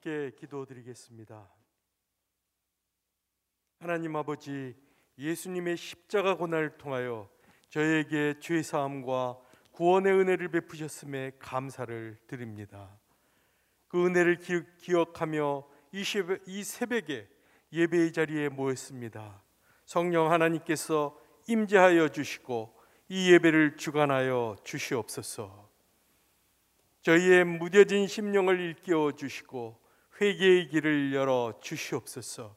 함께 기도드리겠습니다. 하나님 아버지, 예수님의 십자가 고난을 통하여 저희에게 죄사함과 구원의 은혜를 베푸셨음에 감사를 드립니다. 그 은혜를 기억하며 이 새벽에 예배의 자리에 모였습니다. 성령 하나님께서 임재하여 주시고 이 예배를 주관하여 주시옵소서. 저희의 무뎌진 심령을 일깨워 주시고 회개의 길을 열어 주시옵소서.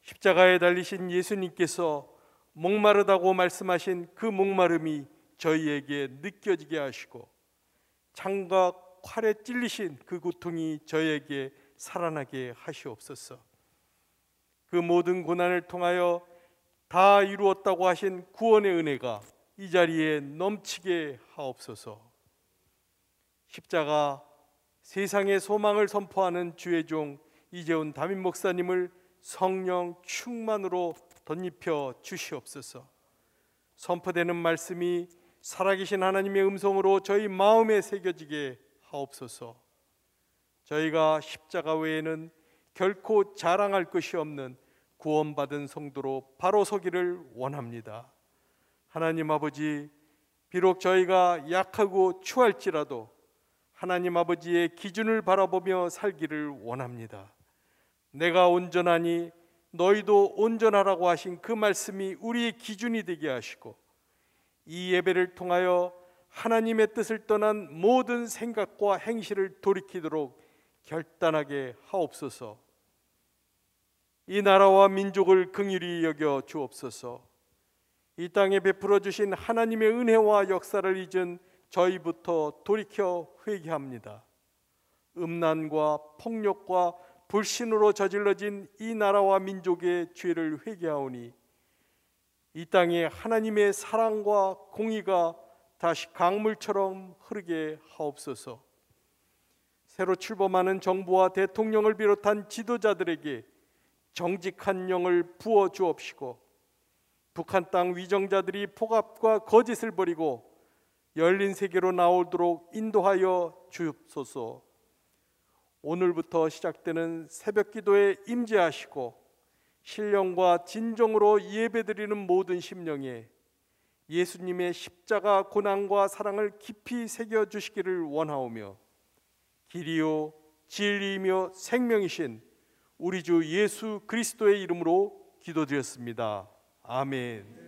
십자가에 달리신 예수님께서 목마르다고 말씀하신 그 목마름이 저희에게 느껴지게 하시고 창과 칼에 찔리신 그 고통이 저희에게 살아나게 하시옵소서. 그 모든 고난을 통하여 다 이루었다고 하신 구원의 은혜가 이 자리에 넘치게 하옵소서. 십자가 세상의 소망을 선포하는 주의 종 이재훈 담임 목사님을 성령 충만으로 덧입혀 주시옵소서. 선포되는 말씀이 살아계신 하나님의 음성으로 저희 마음에 새겨지게 하옵소서. 저희가 십자가 외에는 결코 자랑할 것이 없는 구원받은 성도로 바로 서기를 원합니다. 하나님 아버지, 비록 저희가 약하고 추할지라도 하나님 아버지의 기준을 바라보며 살기를 원합니다. 내가 온전하니 너희도 온전하라고 하신 그 말씀이 우리의 기준이 되게 하시고 이 예배를 통하여 하나님의 뜻을 떠난 모든 생각과 행실을 돌이키도록 결단하게 하옵소서. 이 나라와 민족을 긍휼히 여겨 주옵소서. 이 땅에 베풀어 주신 하나님의 은혜와 역사를 잊은 저희부터 돌이켜 회개합니다. 음란과 폭력과 불신으로 저질러진 이 나라와 민족의 죄를 회개하오니 이 땅에 하나님의 사랑과 공의가 다시 강물처럼 흐르게 하옵소서. 새로 출범하는 정부와 대통령을 비롯한 지도자들에게 정직한 영을 부어주옵시고 북한 땅 위정자들이 폭압과 거짓을 버리고 열린 세계로 나오도록 인도하여 주옵소서. 오늘부터 시작되는 새벽 기도에 임재하시고 신령과 진정으로 예배드리는 모든 심령에 예수님의 십자가 고난과 사랑을 깊이 새겨주시기를 원하오며 길이요 진리이며 생명이신 우리 주 예수 그리스도의 이름으로 기도드렸습니다. 아멘.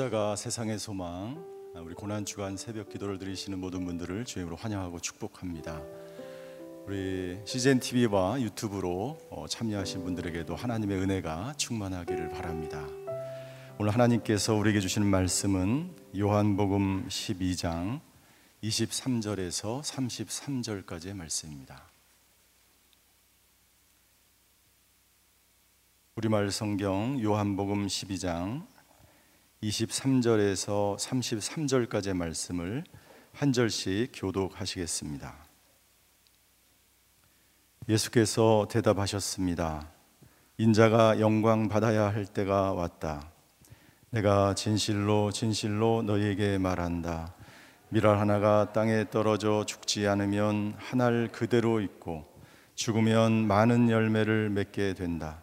십자가 세상의 소망 우리 고난주간 새벽 기도를 드리시는 모든 분들을 주의 이름으로 환영하고 축복합니다. 우리 CGN TV와 유튜브로 참여하신 분들에게도 하나님의 은혜가 충만하기를 바랍니다. 오늘 하나님께서 우리에게 주시는 말씀은 요한복음 12장 23절에서 33절까지의 말씀입니다. 우리말 성경 요한복음 12장 23절에서 33절까지의 말씀을 한 절씩 교독하시겠습니다. 예수께서 대답하셨습니다. 인자가 영광 받아야 할 때가 왔다. 내가 진실로 진실로 너희에게 말한다. 밀알 하나가 땅에 떨어져 죽지 않으면 한 알 그대로 있고 죽으면 많은 열매를 맺게 된다.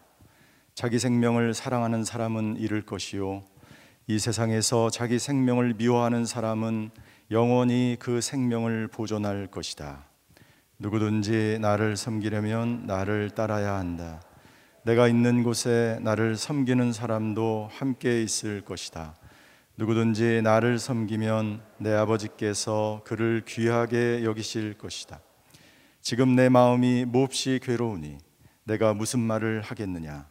자기 생명을 사랑하는 사람은 잃을 것이요 이 세상에서 자기 생명을 미워하는 사람은 영원히 그 생명을 보존할 것이다. 누구든지 나를 섬기려면 나를 따라야 한다. 내가 있는 곳에 나를 섬기는 사람도 함께 있을 것이다. 누구든지 나를 섬기면 내 아버지께서 그를 귀하게 여기실 것이다. 지금 내 마음이 몹시 괴로우니 내가 무슨 말을 하겠느냐.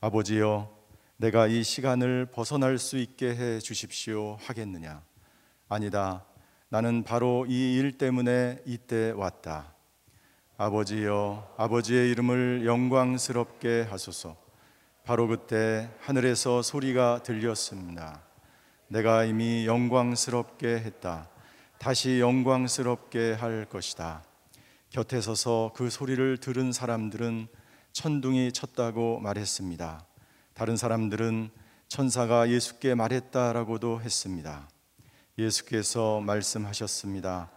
아버지여, 내가 이 시간을 벗어날 수 있게 해 주십시오 하겠느냐. 아니다, 나는 바로 이 일 때문에 이때 왔다. 아버지여, 아버지의 이름을 영광스럽게 하소서. 바로 그때 하늘에서 소리가 들렸습니다. 내가 이미 영광스럽게 했다. 다시 영광스럽게 할 것이다. 곁에 서서 그 소리를 들은 사람들은 천둥이 쳤다고 말했습니다. 다른 사람들은 천사가 예수께 말했다라고도 했습니다. 예수께서 말씀하셨습니다.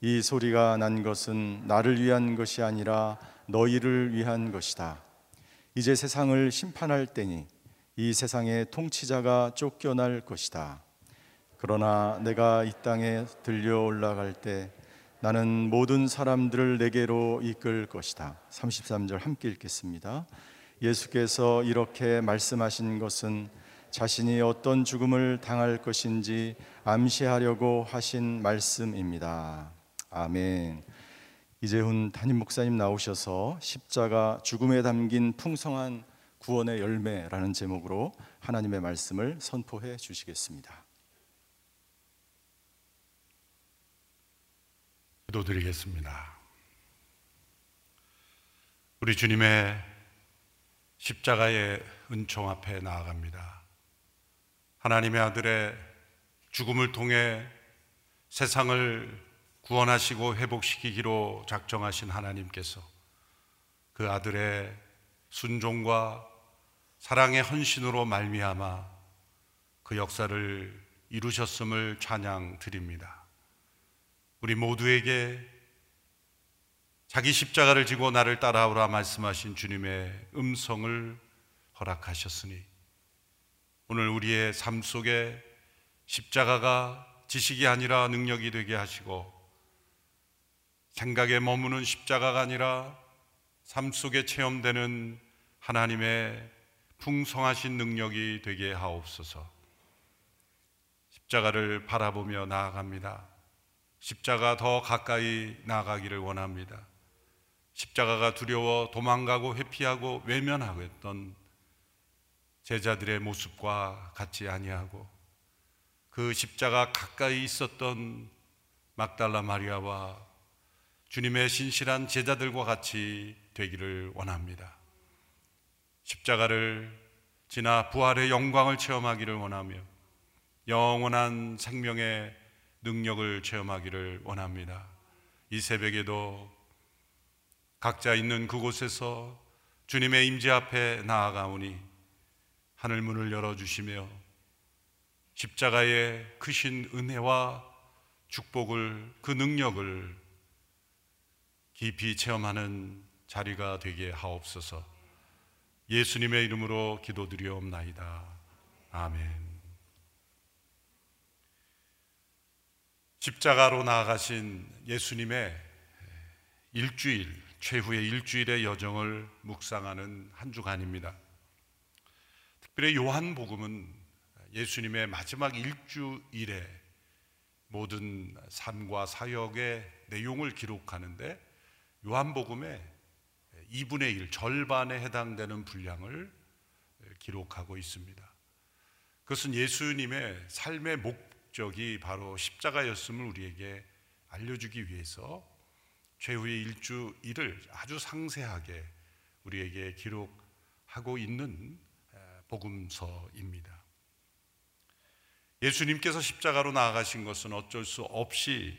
이 소리가 난 것은 나를 위한 것이 아니라 너희를 위한 것이다. 이제 세상을 심판할 때니 이 세상의 통치자가 쫓겨날 것이다. 그러나 내가 이 땅에 들려 올라갈 때 나는 모든 사람들을 내게로 이끌 것이다. 33절 함께 읽겠습니다. 예수께서 이렇게 말씀하신 것은 자신이 어떤 죽음을 당할 것인지 암시하려고 하신 말씀입니다. 아멘. 이재훈 담임 목사님 나오셔서 십자가 죽음에 담긴 풍성한 구원의 열매라는 제목으로 하나님의 말씀을 선포해 주시겠습니다. 기도드리겠습니다. 우리 주님의 십자가의 은총 앞에 나아갑니다. 하나님의 아들의 죽음을 통해 세상을 구원하시고 회복시키기로 작정하신 하나님께서 그 아들의 순종과 사랑의 헌신으로 말미암아 그 역사를 이루셨음을 찬양드립니다. 우리 모두에게 자기 십자가를 지고 나를 따라오라 말씀하신 주님의 음성을 허락하셨으니 오늘 우리의 삶 속에 십자가가 지식이 아니라 능력이 되게 하시고 생각에 머무는 십자가가 아니라 삶 속에 체험되는 하나님의 풍성하신 능력이 되게 하옵소서. 십자가를 바라보며 나아갑니다. 십자가 더 가까이 나아가기를 원합니다. 십자가가 두려워 도망가고 회피하고 외면하고 했던 제자들의 모습과 같지 아니하고 그 십자가 가까이 있었던 막달라 마리아와 주님의 신실한 제자들과 같이 되기를 원합니다. 십자가를 지나 부활의 영광을 체험하기를 원하며 영원한 생명의 능력을 체험하기를 원합니다. 이 새벽에도 각자 있는 그곳에서 주님의 임재 앞에 나아가오니 하늘 문을 열어주시며 십자가의 크신 은혜와 축복을, 그 능력을 깊이 체험하는 자리가 되게 하옵소서. 예수님의 이름으로 기도드리옵나이다. 아멘. 십자가로 나아가신 예수님의 일주일, 최후의 일주일의 여정을 묵상하는 한 주간입니다. 특별히 요한복음은 예수님의 마지막 일주일에 모든 삶과 사역의 내용을 기록하는데 요한복음의 2분의 1, 절반에 해당되는 분량을 기록하고 있습니다. 그것은 예수님의 삶의 목적이 바로 십자가였음을 우리에게 알려주기 위해서 최후의 일주일을 아주 상세하게 우리에게 기록하고 있는 복음서입니다. 예수님께서 십자가로 나아가신 것은 어쩔 수 없이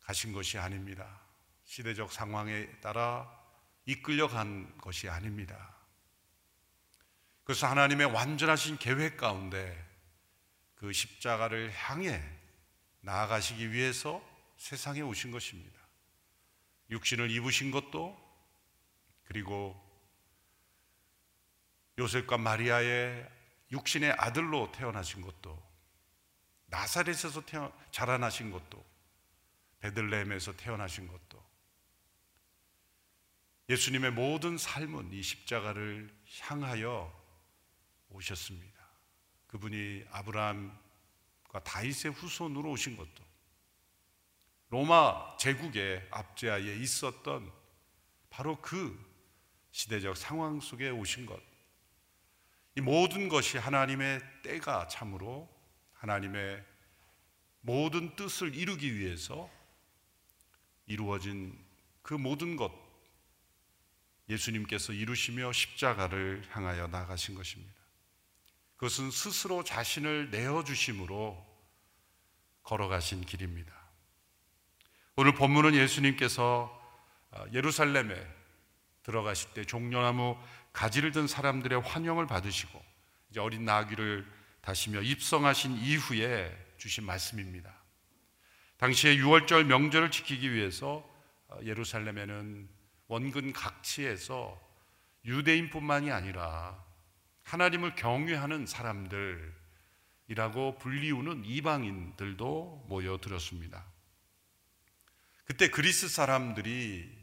가신 것이 아닙니다. 시대적 상황에 따라 이끌려간 것이 아닙니다. 그래서 하나님의 완전하신 계획 가운데 그 십자가를 향해 나아가시기 위해서 세상에 오신 것입니다. 육신을 입으신 것도, 그리고 요셉과 마리아의 육신의 아들로 태어나신 것도, 나사렛에서 자라나신 것도, 베들레헴에서 태어나신 것도, 예수님의 모든 삶은 이 십자가를 향하여 오셨습니다. 그분이 아브라함과 다윗의 후손으로 오신 것도, 로마 제국의 압제하에 있었던 바로 그 시대적 상황 속에 오신 것, 이 모든 것이 하나님의 때가 참으로 하나님의 모든 뜻을 이루기 위해서 이루어진 그 모든 것, 예수님께서 이루시며 십자가를 향하여 나가신 것입니다. 그것은 스스로 자신을 내어주심으로 걸어가신 길입니다. 오늘 본문은 예수님께서 예루살렘에 들어가실 때 종려나무 가지를 든 사람들의 환영을 받으시고 이제 어린 나귀를 다시며 입성하신 이후에 주신 말씀입니다. 당시에 유월절 명절을 지키기 위해서 예루살렘에는 원근 각지에서 유대인뿐만이 아니라 하나님을 경외하는 사람들이라고 불리우는 이방인들도 모여들었습니다. 그때 그리스 사람들이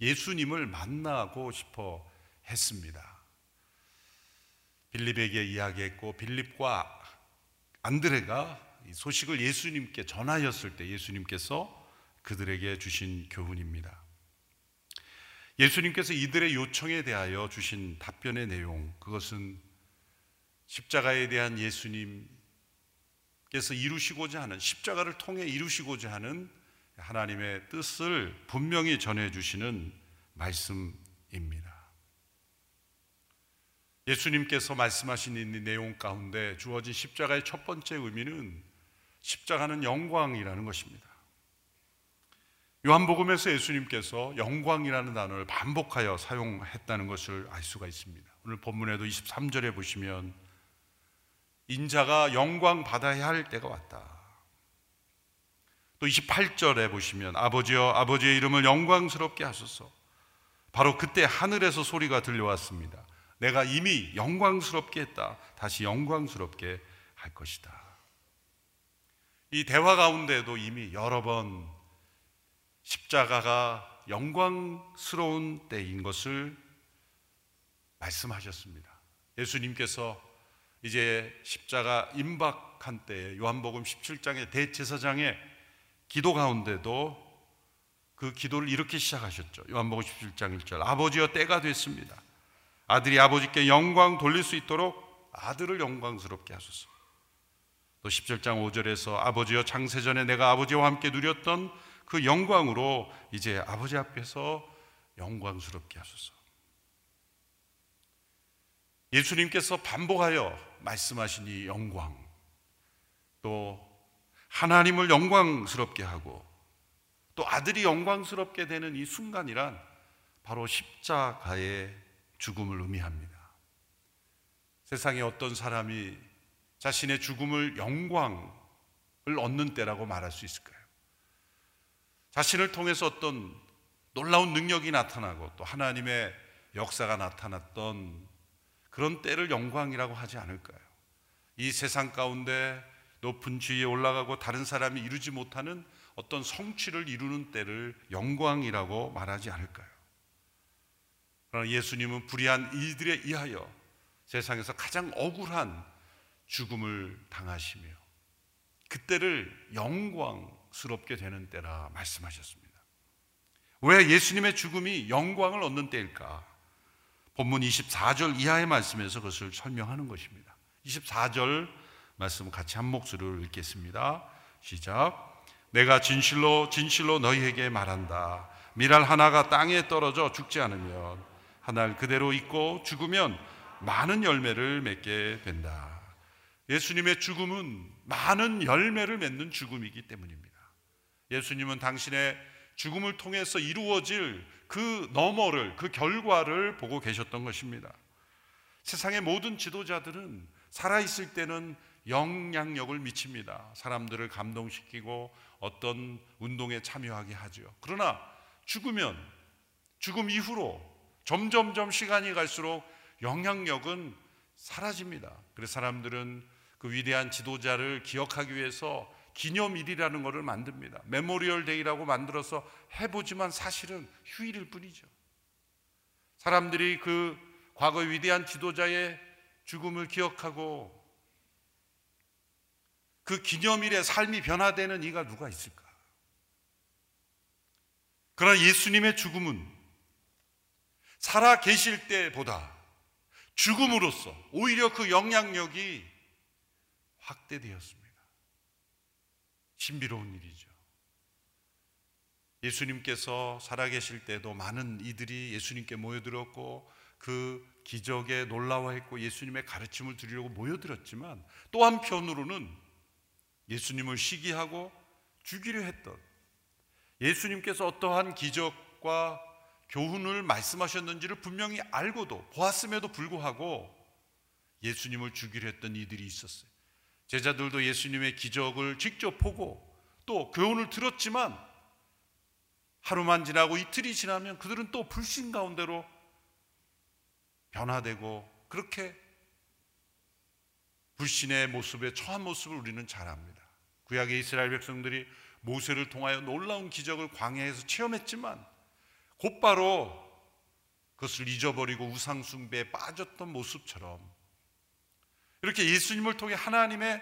예수님을 만나고 싶어 했습니다. 빌립에게 이야기했고 빌립과 안드레가 이 소식을 예수님께 전하였을 때 예수님께서 그들에게 주신 교훈입니다. 예수님께서 이들의 요청에 대하여 주신 답변의 내용, 그것은 십자가에 대한 예수님께서 이루시고자 하는, 십자가를 통해 이루시고자 하는 하나님의 뜻을 분명히 전해주시는 말씀입니다. 예수님께서 말씀하신 이 내용 가운데 주어진 십자가의 첫 번째 의미는 십자가는 영광이라는 것입니다. 요한복음에서 예수님께서 영광이라는 단어를 반복하여 사용했다는 것을 알 수가 있습니다. 오늘 본문에도 23절에 보시면 인자가 영광 받아야 할 때가 왔다. 또 28절에 보시면 아버지여 아버지의 이름을 영광스럽게 하소서. 바로 그때 하늘에서 소리가 들려왔습니다. 내가 이미 영광스럽게 했다. 다시 영광스럽게 할 것이다. 이 대화 가운데도 이미 여러 번 십자가가 영광스러운 때인 것을 말씀하셨습니다. 예수님께서 이제 십자가 임박한 때에 요한복음 17장의 대제사장의 기도 가운데도 그 기도를 이렇게 시작하셨죠. 요한복음 17장 1절 아버지여 때가 됐습니다. 아들이 아버지께 영광 돌릴 수 있도록 아들을 영광스럽게 하소서. 또 17장 5절에서 아버지여 창세 전에 내가 아버지와 함께 누렸던 그 영광으로 이제 아버지 앞에서 영광스럽게 하소서. 예수님께서 반복하여 말씀하신 이 영광, 또 하나님을 영광스럽게 하고 또 아들이 영광스럽게 되는 이 순간이란 바로 십자가의 죽음을 의미합니다. 세상에 어떤 사람이 자신의 죽음을 영광을 얻는 때라고 말할 수 있을까요? 자신을 통해서 어떤 놀라운 능력이 나타나고 또 하나님의 역사가 나타났던 그런 때를 영광이라고 하지 않을까요? 이 세상 가운데 높은 지위에 올라가고 다른 사람이 이루지 못하는 어떤 성취를 이루는 때를 영광이라고 말하지 않을까요? 그러나 예수님은 불의한 이들에 의하여 세상에서 가장 억울한 죽음을 당하시며 그때를 영광스럽게 되는 때라 말씀하셨습니다. 왜 예수님의 죽음이 영광을 얻는 때일까? 본문 24절 이하의 말씀에서 그것을 설명하는 것입니다. 24절 말씀 같이 한 목소리로 읽겠습니다. 시작. 내가 진실로 진실로 너희에게 말한다. 밀알 하나가 땅에 떨어져 죽지 않으면 한 알 그대로 있고 죽으면 많은 열매를 맺게 된다. 예수님의 죽음은 많은 열매를 맺는 죽음이기 때문입니다. 예수님은 당신의 죽음을 통해서 이루어질 그 너머를, 그 결과를 보고 계셨던 것입니다. 세상의 모든 지도자들은 살아있을 때는 영향력을 미칩니다. 사람들을 감동시키고 어떤 운동에 참여하게 하죠. 그러나 죽으면, 죽음 이후로 점점점 시간이 갈수록 영향력은 사라집니다. 그래서 사람들은 그 위대한 지도자를 기억하기 위해서 기념일이라는 것을 만듭니다. 메모리얼 데이라고 만들어서 해보지만 사실은 휴일일 뿐이죠. 사람들이 그 과거의 위대한 지도자의 죽음을 기억하고 그 기념일에 삶이 변화되는 이가 누가 있을까? 그러나 예수님의 죽음은 살아 계실 때보다 죽음으로써 오히려 그 영향력이 확대되었습니다. 신비로운 일이죠. 예수님께서 살아계실 때도 많은 이들이 예수님께 모여들었고 그 기적에 놀라워했고 예수님의 가르침을 들으려고 모여들었지만 또 한편으로는 예수님을 시기하고 죽이려 했던, 예수님께서 어떠한 기적과 교훈을 말씀하셨는지를 분명히 알고도 보았음에도 불구하고 예수님을 죽이려 했던 이들이 있었어요. 제자들도 예수님의 기적을 직접 보고 또 교훈을 들었지만 하루만 지나고 이틀이 지나면 그들은 또 불신 가운데로 변화되고, 그렇게 불신의 모습에 처한 모습을 우리는 잘 압니다. 구약의 이스라엘 백성들이 모세를 통하여 놀라운 기적을 광야에서 체험했지만 곧바로 그것을 잊어버리고 우상 숭배에 빠졌던 모습처럼, 이렇게 예수님을 통해 하나님의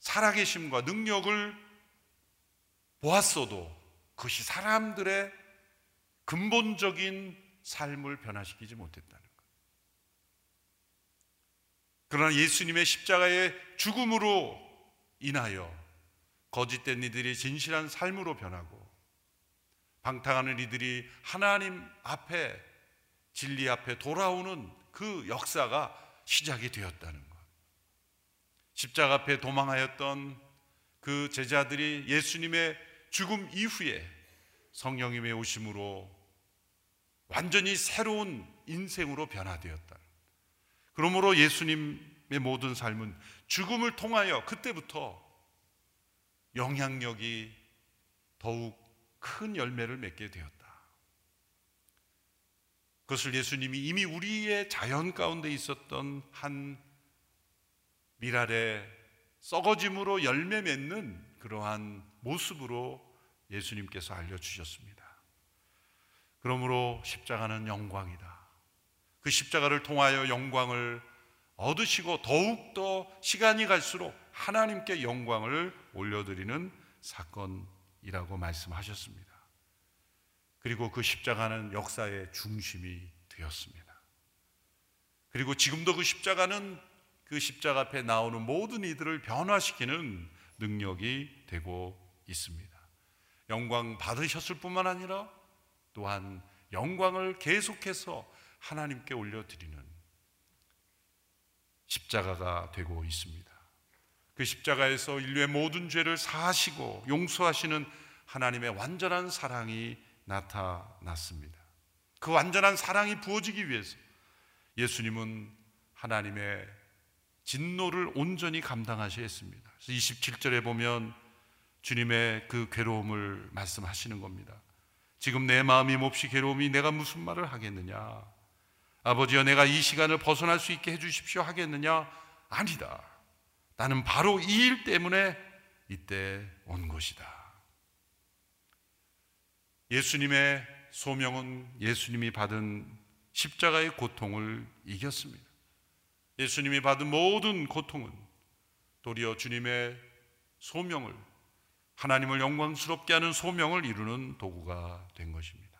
살아계심과 능력을 보았어도 그것이 사람들의 근본적인 삶을 변화시키지 못했다는 것. 그러나 예수님의 십자가의 죽음으로 인하여 거짓된 이들이 진실한 삶으로 변하고 방탕하는 이들이 하나님 앞에, 진리 앞에 돌아오는 그 역사가 시작이 되었다는 것. 십자가 앞에 도망하였던 그 제자들이 예수님의 죽음 이후에 성령님의 오심으로 완전히 새로운 인생으로 변화되었다. 그러므로 예수님의 모든 삶은 죽음을 통하여 그때부터 영향력이 더욱 큰 열매를 맺게 되었다. 그것을 예수님이 이미 우리의 자연 가운데 있었던 한 밀알의 썩어짐으로 열매 맺는 그러한 모습으로 예수님께서 알려주셨습니다. 그러므로 십자가는 영광이다. 그 십자가를 통하여 영광을 얻으시고 더욱더 시간이 갈수록 하나님께 영광을 올려드리는 사건 이라고 말씀하셨습니다. 그리고 그 십자가는 역사의 중심이 되었습니다. 그리고 지금도 그 십자가는 그 십자가 앞에 나오는 모든 이들을 변화시키는 능력이 되고 있습니다. 영광 받으셨을 뿐만 아니라 또한 영광을 계속해서 하나님께 올려드리는 십자가가 되고 있습니다. 그 십자가에서 인류의 모든 죄를 사하시고 용서하시는 하나님의 완전한 사랑이 나타났습니다. 그 완전한 사랑이 부어지기 위해서 예수님은 하나님의 진노를 온전히 감당하셔야 했습니다. 그래서 27절에 보면 주님의 그 괴로움을 말씀하시는 겁니다. 지금 내 마음이 몹시 괴로움이 내가 무슨 말을 하겠느냐. 아버지여 내가 이 시간을 벗어날 수 있게 해주십시오 하겠느냐. 아니다. 나는 바로 이 일 때문에 이때 온 것이다. 예수님의 소명은 예수님이 받은 십자가의 고통을 이겼습니다. 예수님이 받은 모든 고통은 도리어 주님의 소명을, 하나님을 영광스럽게 하는 소명을 이루는 도구가 된 것입니다.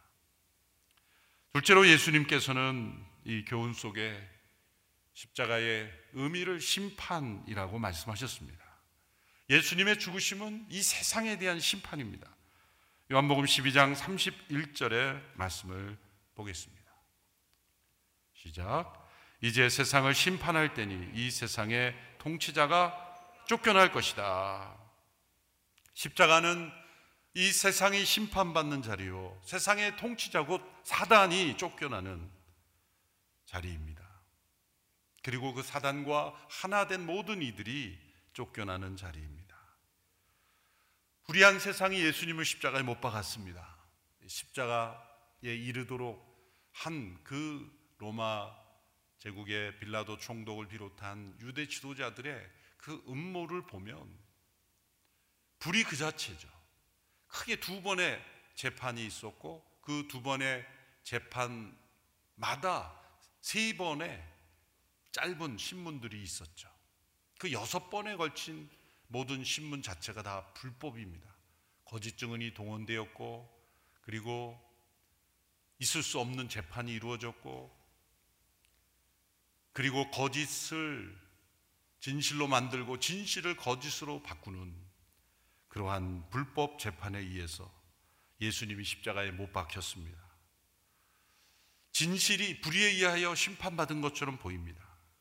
둘째로 예수님께서는 이 교훈 속에 십자가의 의미를 심판이라고 말씀하셨습니다. 예수님의 죽으심은 이 세상에 대한 심판입니다. 요한복음 12장 31절의 말씀을 보겠습니다. 시작. 이제 세상을 심판할 때니 이 세상의 통치자가 쫓겨날 것이다. 십자가는 이 세상이 심판받는 자리요, 세상의 통치자 곧 사단이 쫓겨나는 자리입니다. 그리고 그 사단과 하나 된 모든 이들이 쫓겨나는 자리입니다. 불의한 세상이 예수님을 십자가에 못 박았습니다. 십자가에 이르도록 한 그 로마 제국의 빌라도 총독을 비롯한 유대 지도자들의 그 음모를 보면 불의 그 자체죠. 크게 두 번의 재판이 있었고 그 두 번의 재판마다 세 번의 짧은 신문들이 있었죠. 그 6번에 걸친 모든 신문 자체가 다 불법입니다. 거짓 증언이 동원되었고 그리고 있을 수 없는 재판이 이루어졌고 그리고 거짓을 진실로 만들고 진실을 거짓으로 바꾸는 그러한 불법 재판에 의해서 예수님이 십자가에 못 박혔습니다. 진실이 불의에 의하여 심판받은 것처럼 보입니다.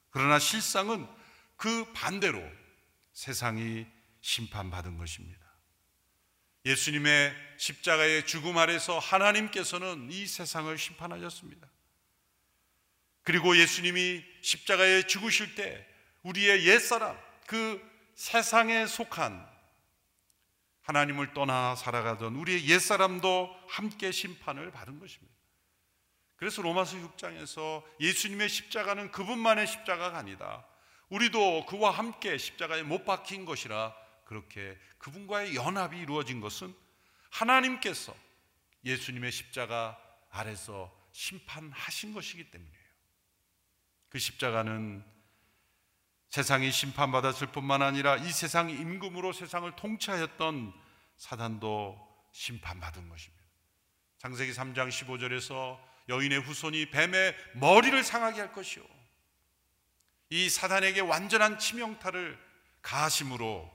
그러나 실상은 그 반대로 세상이 심판받은 것입니다. 예수님의 십자가의 죽음 아래서 하나님께서는 이 세상을 심판하셨습니다. 그리고 예수님이 십자가에 죽으실 때 우리의 옛사람, 그 세상에 속한 하나님을 떠나 살아가던 우리의 옛사람도 함께 심판을 받은 것입니다. 그래서 로마서 6장에서 예수님의 십자가는 그분만의 십자가가 아니다, 우리도 그와 함께 십자가에 못 박힌 것이라, 그렇게 그분과의 연합이 이루어진 것은 하나님께서 예수님의 십자가 아래서 심판하신 것이기 때문이에요. 그 십자가는 세상이 심판받았을 뿐만 아니라 이 세상 임금으로 세상을 통치하였던 사단도 심판받은 것입니다. 창세기 3장 15절에서 여인의 후손이 뱀의 머리를 상하게 할 것이요, 이 사단에게 완전한 치명타를 가하심으로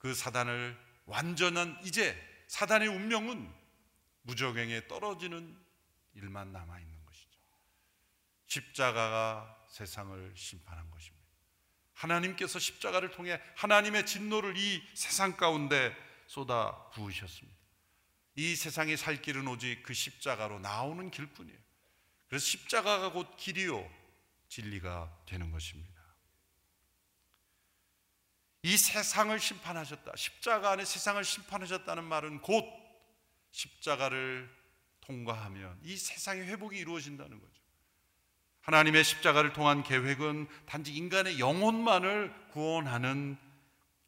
그 사단을 완전한, 이제 사단의 운명은 무적행에 떨어지는 일만 남아있는 것이죠. 십자가가 세상을 심판한 것입니다. 하나님께서 십자가를 통해 하나님의 진노를 이 세상 가운데 쏟아 부으셨습니다. 이 세상이 살 길은 오직 그 십자가로 나오는 길뿐이에요. 그래서 십자가가 곧 길이요 진리가 되는 것입니다. 이 세상을 심판하셨다, 십자가 안에 세상을 심판하셨다는 말은 곧 십자가를 통과하면 이 세상의 회복이 이루어진다는 거죠. 하나님의 십자가를 통한 계획은 단지 인간의 영혼만을 구원하는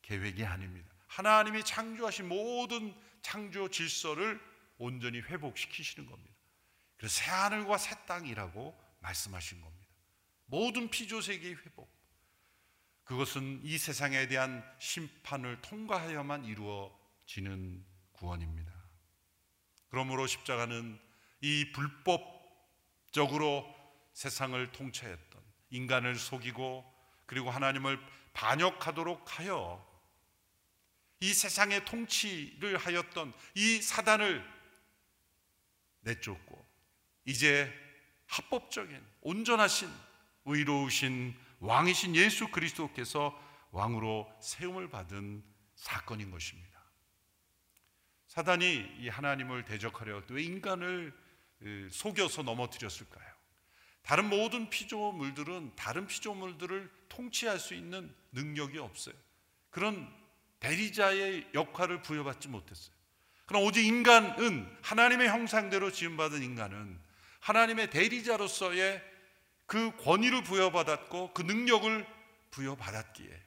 계획이 아닙니다. 하나님이 창조하신 모든 창조 질서를 온전히 회복시키시는 겁니다. 그래서 새하늘과 새 땅이라고 말씀하신 겁니다. 모든 피조세계의 회복, 그것은 이 세상에 대한 심판을 통과하여만 이루어지는 구원입니다. 그러므로 십자가는 이 불법적으로 세상을 통치했던 인간을 속이고 그리고 하나님을 반역하도록 하여 이 세상의 통치를 하였던 이 사단을 내쫓고 이제 합법적인 온전하신 의로우신 왕이신 예수 그리스도께서 왕으로 세움을 받은 사건인 것입니다. 사단이 이 하나님을 대적하려 왜 인간을 속여서 넘어뜨렸을까요? 다른 모든 피조물들은 다른 피조물들을 통치할 수 있는 능력이 없어요. 그런 대리자의 역할을 부여받지 못했어요. 그러나 오직 인간은, 하나님의 형상대로 지음받은 인간은 하나님의 대리자로서의 그 권위를 부여받았고 그 능력을 부여받았기에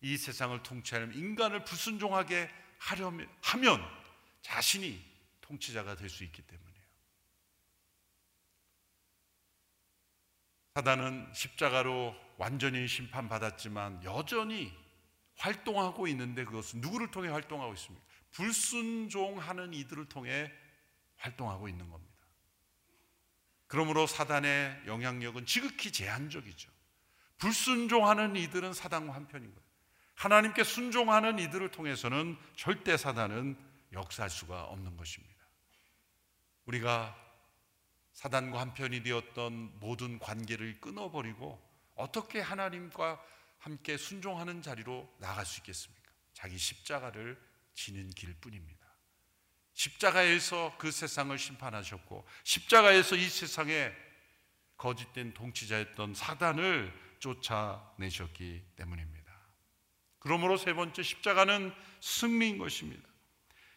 이 세상을 통치하려면, 인간을 불순종하게 하면 자신이 통치자가 될 수 있기 때문에 사단은 십자가로 완전히 심판받았지만 여전히 활동하고 있는데, 그것은 누구를 통해 활동하고 있습니까? 불순종하는 이들을 통해 활동하고 있는 겁니다. 그러므로 사단의 영향력은 지극히 제한적이죠. 불순종하는 이들은 사단과 한편인 거예요. 하나님께 순종하는 이들을 통해서는 절대 사단은 역사할 수가 없는 것입니다. 우리가 사단과 한편이 되었던 모든 관계를 끊어버리고 어떻게 하나님과 함께 순종하는 자리로 나아갈 수 있겠습니까? 자기 십자가를 지는 길뿐입니다. 십자가에서 그 세상을 심판하셨고, 십자가에서 이 세상에 거짓된 통치자였던 사단을 쫓아내셨기 때문입니다. 그러므로 세 번째, 십자가는 승리인 것입니다.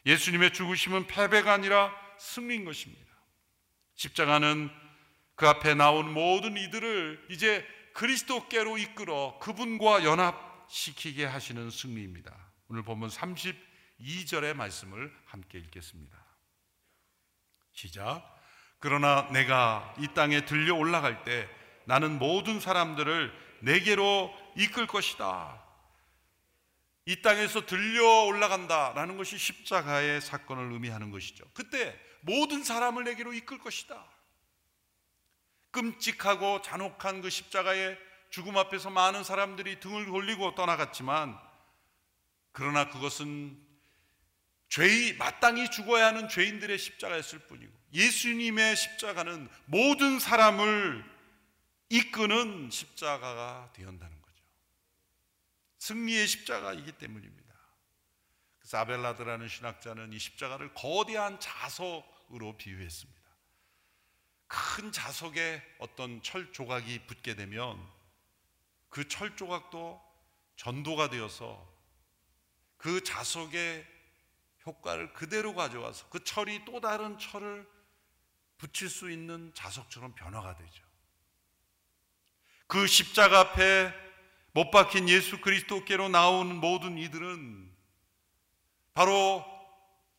예수님의 죽으심은 패배가 아니라 승리인 것입니다. 십자가는 그 앞에 나온 모든 이들을 이제 그리스도께로 이끌어 그분과 연합시키게 하시는 승리입니다. 오늘 보면 32절의 말씀을 함께 읽겠습니다. 시작. 그러나 내가 이 땅에 들려 올라갈 때 나는 모든 사람들을 내게로 이끌 것이다. 이 땅에서 들려 올라간다라는 것이 십자가의 사건을 의미하는 것이죠. 그때 모든 사람을 내게로 이끌 것이다. 끔찍하고 잔혹한 그 십자가의 죽음 앞에서 많은 사람들이 등을 돌리고 떠나갔지만, 그러나 그것은 죄의 마땅히 죽어야 하는 죄인들의 십자가였을 뿐이고, 예수님의 십자가는 모든 사람을 이끄는 십자가가 되었다는 거죠. 승리의 십자가이기 때문입니다. 그래서 아벨라드라는 신학자는 이 십자가를 거대한 자석으로 비유했습니다. 큰 자석에 어떤 철 조각이 붙게 되면 그 철 조각도 전도가 되어서 그 자석의 효과를 그대로 가져와서 그 철이 또 다른 철을 붙일 수 있는 자석처럼 변화가 되죠. 그 십자가 앞에 못 박힌 예수 그리스도께로 나온 모든 이들은 바로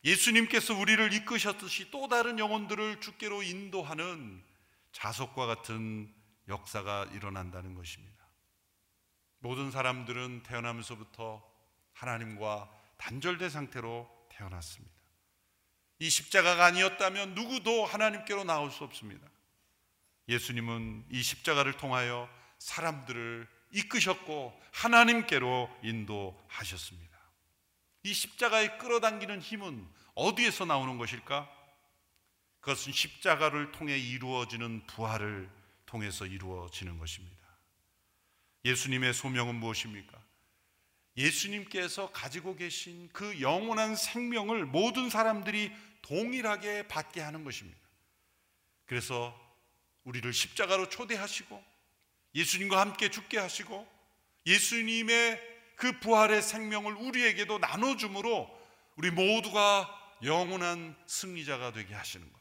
예수님께서 우리를 이끄셨듯이 또 다른 영혼들을 주께로 인도하는 자석과 같은 역사가 일어난다는 것입니다. 모든 사람들은 태어나면서부터 하나님과 단절된 상태로 태어났습니다. 이 십자가가 아니었다면 누구도 하나님께로 나올 수 없습니다. 예수님은 이 십자가를 통하여 사람들을 이끄셨고 하나님께로 인도하셨습니다. 이 십자가에 끌어당기는 힘은 어디에서 나오는 것일까? 그것은 십자가를 통해 이루어지는 부활을 통해서 이루어지는 것입니다. 예수님의 소명은 무엇입니까? 예수님께서 가지고 계신 그 영원한 생명을 모든 사람들이 동일하게 받게 하는 것입니다. 그래서 우리를 십자가로 초대하시고 예수님과 함께 죽게 하시고 예수님의 그 부활의 생명을 우리에게도 나눠줌으로 우리 모두가 영원한 승리자가 되게 하시는 것,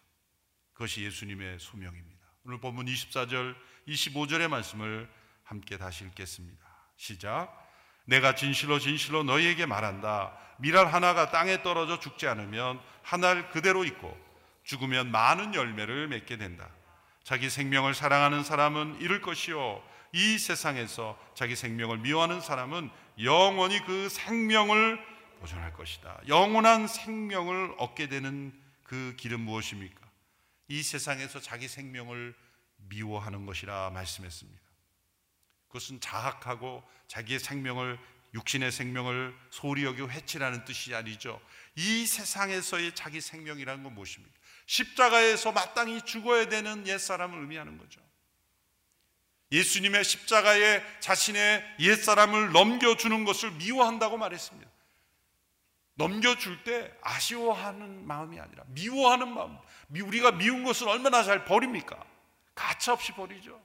그것이 예수님의 소명입니다. 오늘 본문 24절 25절의 말씀을 함께 다시 읽겠습니다. 시작. 내가 진실로 진실로 너희에게 말한다. 밀알 하나가 땅에 떨어져 죽지 않으면 한 알 그대로 있고 죽으면 많은 열매를 맺게 된다. 자기 생명을 사랑하는 사람은 잃을 것이요, 이 세상에서 자기 생명을 미워하는 사람은 영원히 그 생명을 보존할 것이다. 영원한 생명을 얻게 되는 그 길은 무엇입니까? 이 세상에서 자기 생명을 미워하는 것이라 말씀했습니다. 그것은 자학하고 자기의 생명을, 육신의 생명을 소홀히 여기고 해치라는 뜻이 아니죠. 이 세상에서의 자기 생명이라는 건 무엇입니까? 십자가에서 마땅히 죽어야 되는 옛사람을 의미하는 거죠. 예수님의 십자가에 자신의 옛사람을 넘겨주는 것을 미워한다고 말했습니다. 넘겨줄 때 아쉬워하는 마음이 아니라 미워하는 마음. 우리가 미운 것을 얼마나 잘 버립니까? 가차없이 버리죠.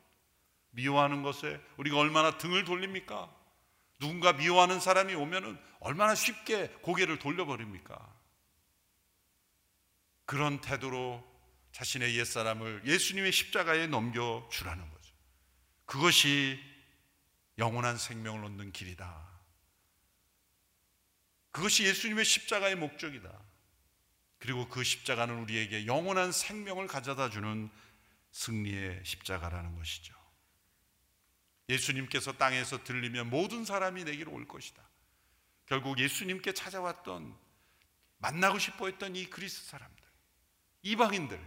미워하는 것에 우리가 얼마나 등을 돌립니까? 누군가 미워하는 사람이 오면은 얼마나 쉽게 고개를 돌려버립니까? 그런 태도로 자신의 옛사람을 예수님의 십자가에 넘겨주라는 거예요. 그것이 영원한 생명을 얻는 길이다. 그것이 예수님의 십자가의 목적이다. 그리고 그 십자가는 우리에게 영원한 생명을 가져다 주는 승리의 십자가라는 것이죠. 예수님께서 땅에서 들리면 모든 사람이 내게로 올 것이다. 결국 예수님께 찾아왔던, 만나고 싶어했던 이 그리스 사람들, 이방인들,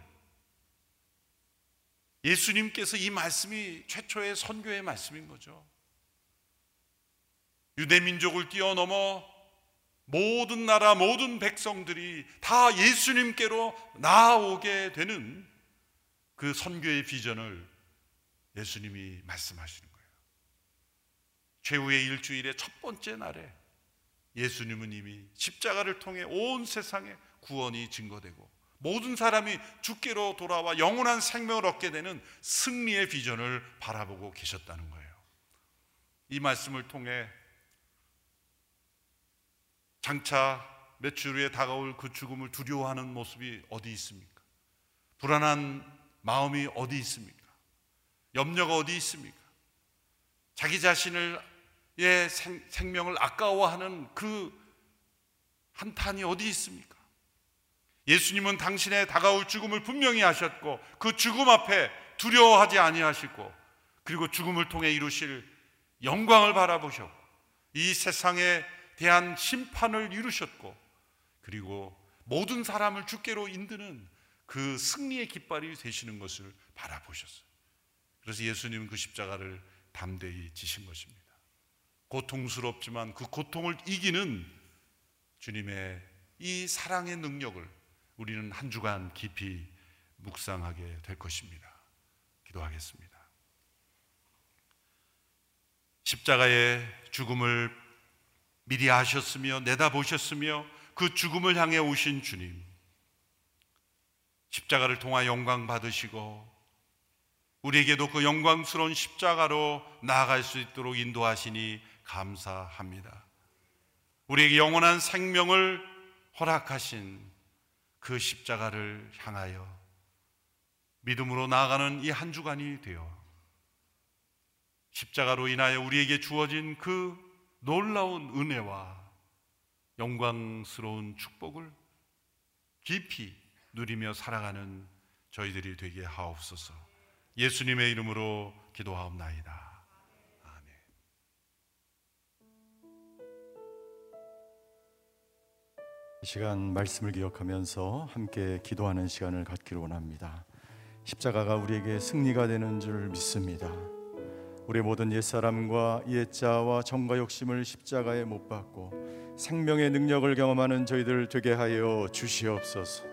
예수님께서 이 말씀이 최초의 선교의 말씀인 거죠. 유대민족을 뛰어넘어 모든 나라, 모든 백성들이 다 예수님께로 나아오게 되는 그 선교의 비전을 예수님이 말씀하시는 거예요. 최후의 일주일의 첫 번째 날에 예수님은 이미 십자가를 통해 온 세상에 구원이 증거되고 모든 사람이 주께로 돌아와 영원한 생명을 얻게 되는 승리의 비전을 바라보고 계셨다는 거예요. 이 말씀을 통해 장차 몇 주 후에 다가올 그 죽음을 두려워하는 모습이 어디 있습니까? 불안한 마음이 어디 있습니까? 염려가 어디 있습니까? 자기 자신의 생명을 아까워하는 그 한탄이 어디 있습니까? 예수님은 당신의 다가올 죽음을 분명히 아셨고 그 죽음 앞에 두려워하지 아니하시고, 그리고 죽음을 통해 이루실 영광을 바라보셨고 이 세상에 대한 심판을 이루셨고, 그리고 모든 사람을 주께로 인도하는 그 승리의 깃발이 되시는 것을 바라보셨어요. 그래서 예수님은 그 십자가를 담대히 지신 것입니다. 고통스럽지만 그 고통을 이기는 주님의 이 사랑의 능력을 우리는 한 주간 깊이 묵상하게 될 것입니다. 기도하겠습니다. 십자가의 죽음을 미리 아셨으며 내다보셨으며 그 죽음을 향해 오신 주님, 십자가를 통하여 영광 받으시고 우리에게도 그 영광스러운 십자가로 나아갈 수 있도록 인도하시니 감사합니다. 우리에게 영원한 생명을 허락하신 그 십자가를 향하여 믿음으로 나아가는 이 한 주간이 되어 십자가로 인하여 우리에게 주어진 그 놀라운 은혜와 영광스러운 축복을 깊이 누리며 살아가는 저희들이 되게 하옵소서. 예수님의 이름으로 기도하옵나이다. 이 시간 말씀을 기억하면서 함께 기도하는 시간을 갖기를 원합니다. 십자가가 우리에게 승리가 되는 줄 믿습니다. 우리의 모든 옛사람과 옛자와 정과 욕심을 십자가에 못 박고 생명의 능력을 경험하는 저희들 되게 하여 주시옵소서.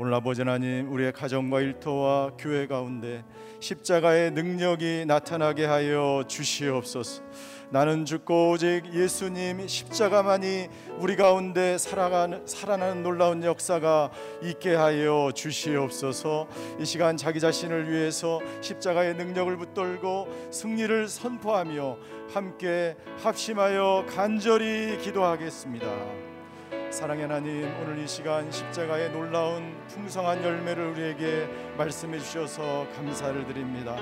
오늘 아버지 하나님, 우리의 가정과 일터와 교회 가운데 십자가의 능력이 나타나게 하여 주시옵소서. 나는 죽고 오직 예수님 십자가만이 우리 가운데 살아나는 놀라운 역사가 있게 하여 주시옵소서. 이 시간 자기 자신을 위해서 십자가의 능력을 붙들고 승리를 선포하며 함께 합심하여 간절히 기도하겠습니다. 사랑의 하나님, 오늘 이 시간 십자가의 놀라운 풍성한 열매를 우리에게 말씀해 주셔서 감사를 드립니다.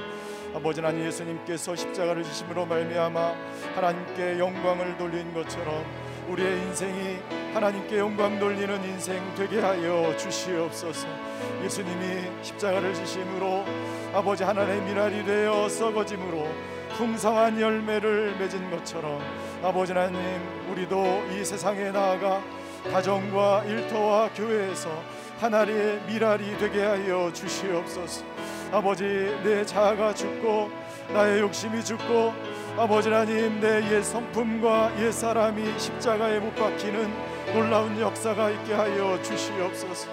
아버지 하나님, 예수님께서 십자가를 지심으로 말미암아 하나님께 영광을 돌린 것처럼 우리의 인생이 하나님께 영광 돌리는 인생 되게 하여 주시옵소서. 예수님이 십자가를 지심으로 아버지 하나님의 미랄이 되어 썩어짐으로 풍성한 열매를 맺은 것처럼 아버지 하나님, 우리도 이 세상에 나아가 가정과 일터와 교회에서 하나님의 미랄이 되게 하여 주시옵소서. 아버지, 내 자아가 죽고 나의 욕심이 죽고 아버지 하나님, 내 옛 성품과 옛 사람이 십자가에 못 박히는 놀라운 역사가 있게 하여 주시옵소서.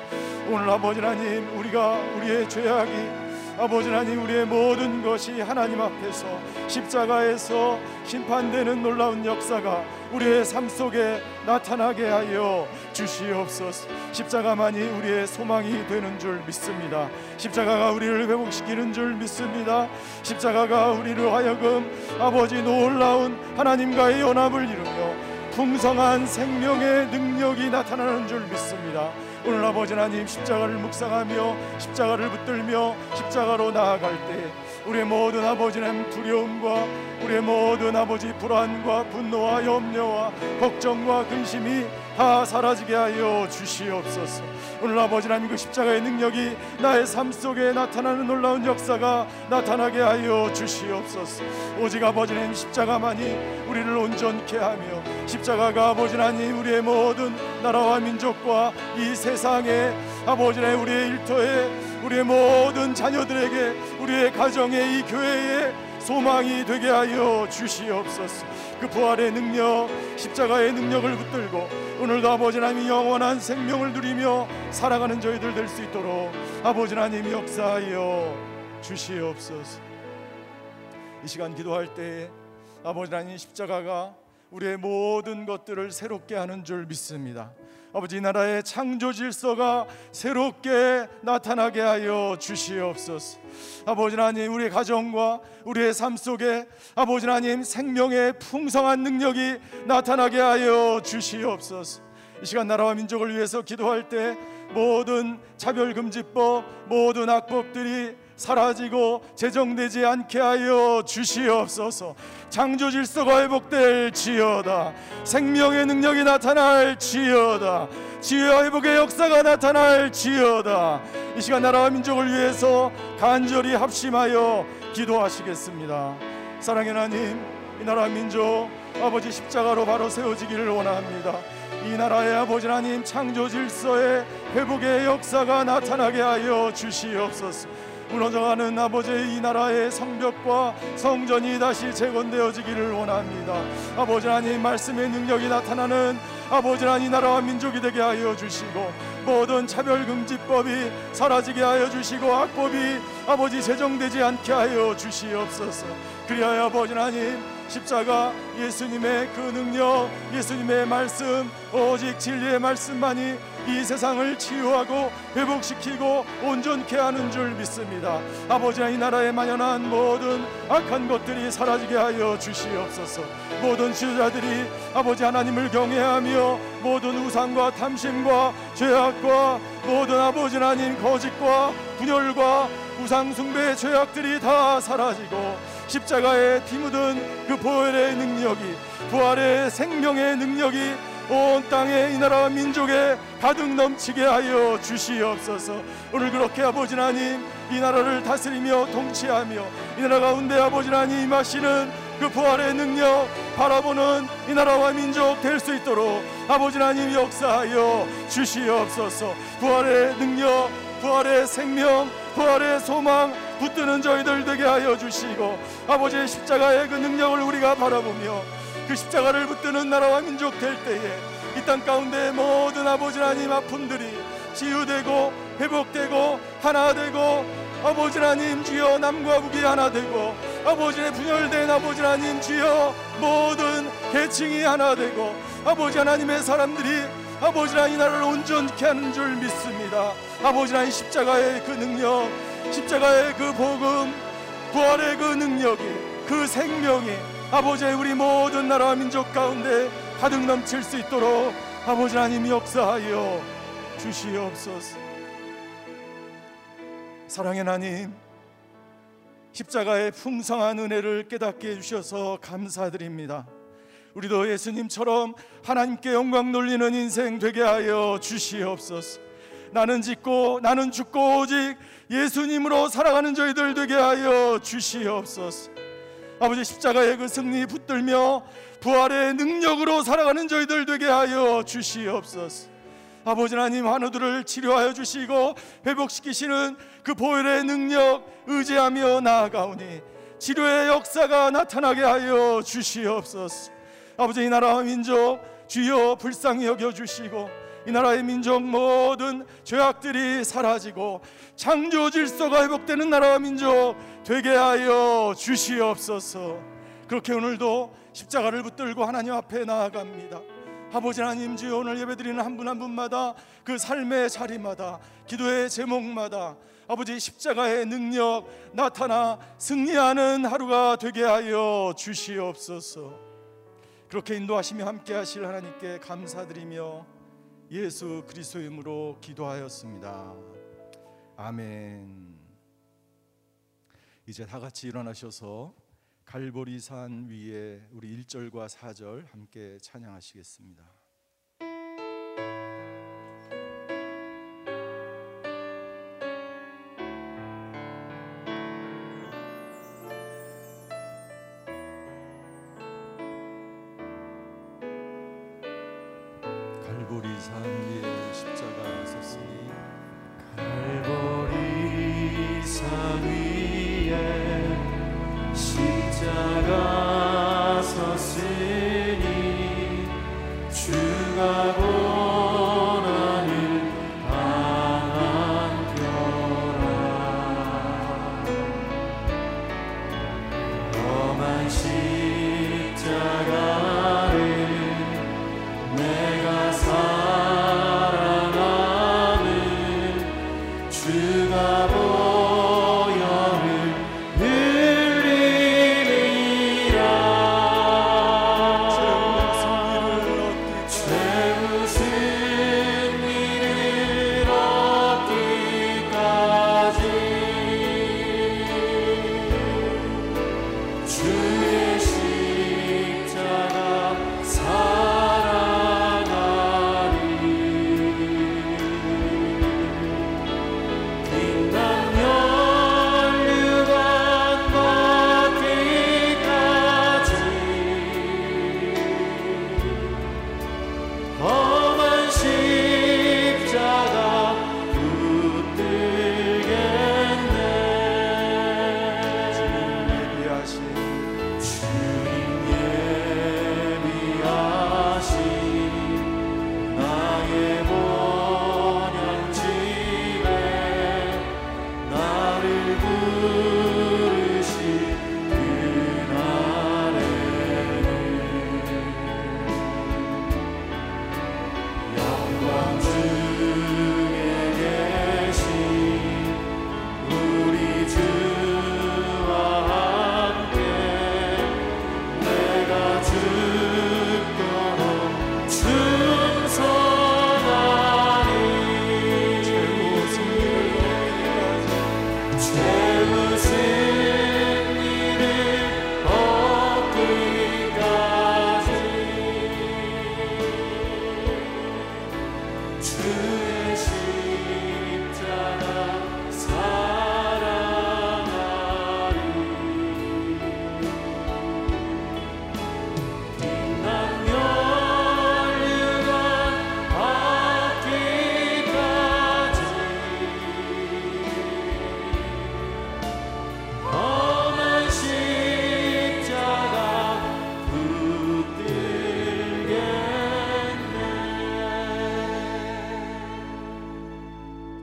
오늘 아버지 하나님, 우리의 죄악이 아버지 하나님, 우리의 모든 것이 하나님 앞에서 십자가에서 심판되는 놀라운 역사가 우리의 삶 속에 나타나게 하여 주시옵소서. 십자가만이 우리의 소망이 되는 줄 믿습니다. 십자가가 우리를 회복시키는 줄 믿습니다. 십자가가 우리로 하여금 아버지 놀라운 하나님과의 연합을 이루며 풍성한 생명의 능력이 나타나는 줄 믿습니다. 오늘 아버지 하나님, 십자가를 묵상하며 십자가를 붙들며 십자가로 나아갈 때 우리의 모든 아버지 하나님 두려움과 우리의 모든 아버지 불안과 분노와 염려와 걱정과 근심이 다 사라지게 하여 주시옵소서. 오늘 아버지 하나님, 그 십자가의 능력이 나의 삶 속에 나타나는 놀라운 역사가 나타나게 하여 주시옵소서. 오직 아버지 하나님, 십자가만이 우리를 온전케 하며, 십자가가 아버지 하나님 우리의 모든 나라와 민족과 이 세상에 아버지 하나님 우리의 일터에 우리의 모든 자녀들에게 우리의 가정에 이 교회에 소망이 되게 하여 주시옵소서. 그 부활의 능력, 십자가의 능력을 붙들고 오늘도 아버지 하나님 영원한 생명을 누리며 살아가는 저희들 될 수 있도록 아버지 하나님 역사하여 주시옵소서. 이 시간 기도할 때에 아버지 하나님 십자가가 우리의 모든 것들을 새롭게 하는 줄 믿습니다. 아버지, 이 나라의 창조 질서가 새롭게 나타나게 하여 주시옵소서. 아버지 하나님, 우리의 가정과 우리의 삶 속에 아버지 하나님 생명의 풍성한 능력이 나타나게 하여 주시옵소서. 이 시간 나라와 민족을 위해서 기도할 때 모든 차별금지법, 모든 악법들이 사라지고 제정되지 않게 하여 주시옵소서. 창조 질서가 회복될 지어다. 생명의 능력이 나타날 지어다. 지혜와 회복의 역사가 나타날 지어다. 이 시간 나라와 민족을 위해서 간절히 합심하여 기도하시겠습니다. 사랑의 하나님, 이 나라 민족 아버지 십자가로 바로 세워지기를 원합니다. 이 나라의 아버지 하나님 창조 질서의 회복의 역사가 나타나게 하여 주시옵소서. 무너져가는 아버지의 이 나라의 성벽과 성전이 다시 재건되어지기를 원합니다. 아버지 하나님, 말씀의 능력이 나타나는 아버지 하나님 나라와 민족이 되게 하여 주시고, 모든 차별금지법이 사라지게 하여 주시고, 악법이 아버지 제정되지 않게 하여 주시옵소서. 그리하여 아버지 하나님 십자가 예수님의 그 능력, 예수님의 말씀, 오직 진리의 말씀만이 이 세상을 치유하고 회복시키고 온전케 하는 줄 믿습니다. 아버지나 이 나라에 만연한 모든 악한 것들이 사라지게 하여 주시옵소서. 모든 지도자들이 아버지 하나님을 경외하며 모든 우상과 탐심과 죄악과 모든 아버지 하나님 거짓과 분열과 우상 숭배의 죄악들이 다 사라지고, 십자가에 피 묻은 그 보혈의 능력이, 부활의 생명의 능력이 온 땅에 이 나라와 민족에 가득 넘치게 하여 주시옵소서. 오늘 그렇게 아버지 하나님 이 나라를 다스리며 통치하며 이 나라 가운데 아버지 하나님 임하시는 그 부활의 능력 바라보는 이 나라와 민족 될 수 있도록 아버지 하나님 역사하여 주시옵소서. 부활의 능력, 부활의 생명, 부활의 소망 붙드는 저희들 되게 하여 주시고, 아버지의 십자가의 그 능력을 우리가 바라보며 그 십자가를 붙드는 나라와 민족 될 때에 이 땅 가운데 모든 아버지 하나님 아픔들이 치유되고 회복되고 하나 되고, 아버지 하나님 주여 남과 북이 하나 되고, 아버지의 분열된 아버지 하나님 주여 모든 계층이 하나 되고, 아버지 하나님의 사람들이 아버지 하나님 나라를 온전케 하는 줄 믿습니다. 아버지 하나님 십자가의 그 능력, 십자가의 그 복음, 부활의 그 능력이, 그 생명이 아버지의 우리 모든 나라와 민족 가운데 가득 넘칠 수 있도록 아버지 하나님 역사하여 주시옵소서. 사랑의 하나님, 십자가의 풍성한 은혜를 깨닫게 해주셔서 감사드립니다. 우리도 예수님처럼 하나님께 영광 돌리는 인생 되게 하여 주시옵소서. 나는 짓고 나는 죽고 오직 예수님으로 살아가는 저희들 되게 하여 주시옵소서. 아버지 십자가의 그 승리 붙들며 부활의 능력으로 살아가는 저희들 되게 하여 주시옵소서. 아버지 하나님, 환우들을 치료하여 주시고 회복시키시는 그 보혈의 능력 의지하며 나아가오니 치료의 역사가 나타나게 하여 주시옵소서. 아버지 이 나라와 민족 주여 불쌍히 여겨주시고, 이 나라의 민족 모든 죄악들이 사라지고 창조 질서가 회복되는 나라와 민족 되게 하여 주시옵소서. 그렇게 오늘도 십자가를 붙들고 하나님 앞에 나아갑니다. 아버지 하나님 주여, 오늘 예배드리는 한 분 한 분마다 그 삶의 자리마다 기도의 제목마다 아버지 십자가의 능력 나타나 승리하는 하루가 되게 하여 주시옵소서. 그렇게 인도하시며 함께 하실 하나님께 감사드리며 예수 그리스도의 이름으로 기도하였습니다. 아멘. 이제 다 같이 일어나셔서 갈보리산 위에 우리 1절과 4절 함께 찬양하시겠습니다.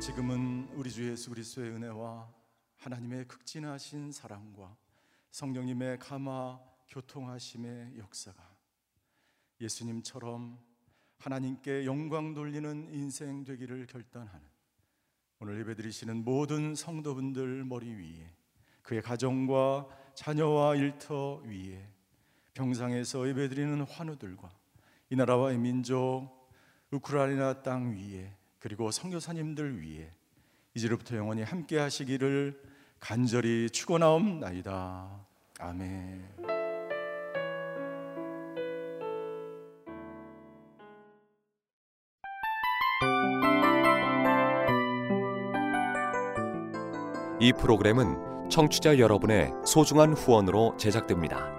지금은 우리 주 예수 그리스도의 은혜와 하나님의 극진하신 사랑과 성령님의 감화 교통하심의 역사가 예수님처럼 하나님께 영광 돌리는 인생 되기를 결단하는 오늘 예배드리시는 모든 성도분들 머리 위에, 그의 가정과 자녀와 일터 위에, 병상에서 예배드리는 환우들과 이 나라와 이 민족, 우크라이나 땅 위에, 그리고 선교사님들 위에 이제로부터 영원히 함께 하시기를 간절히 축원하옵나이다. 아멘. 이 프로그램은 청취자 여러분의 소중한 후원으로 제작됩니다.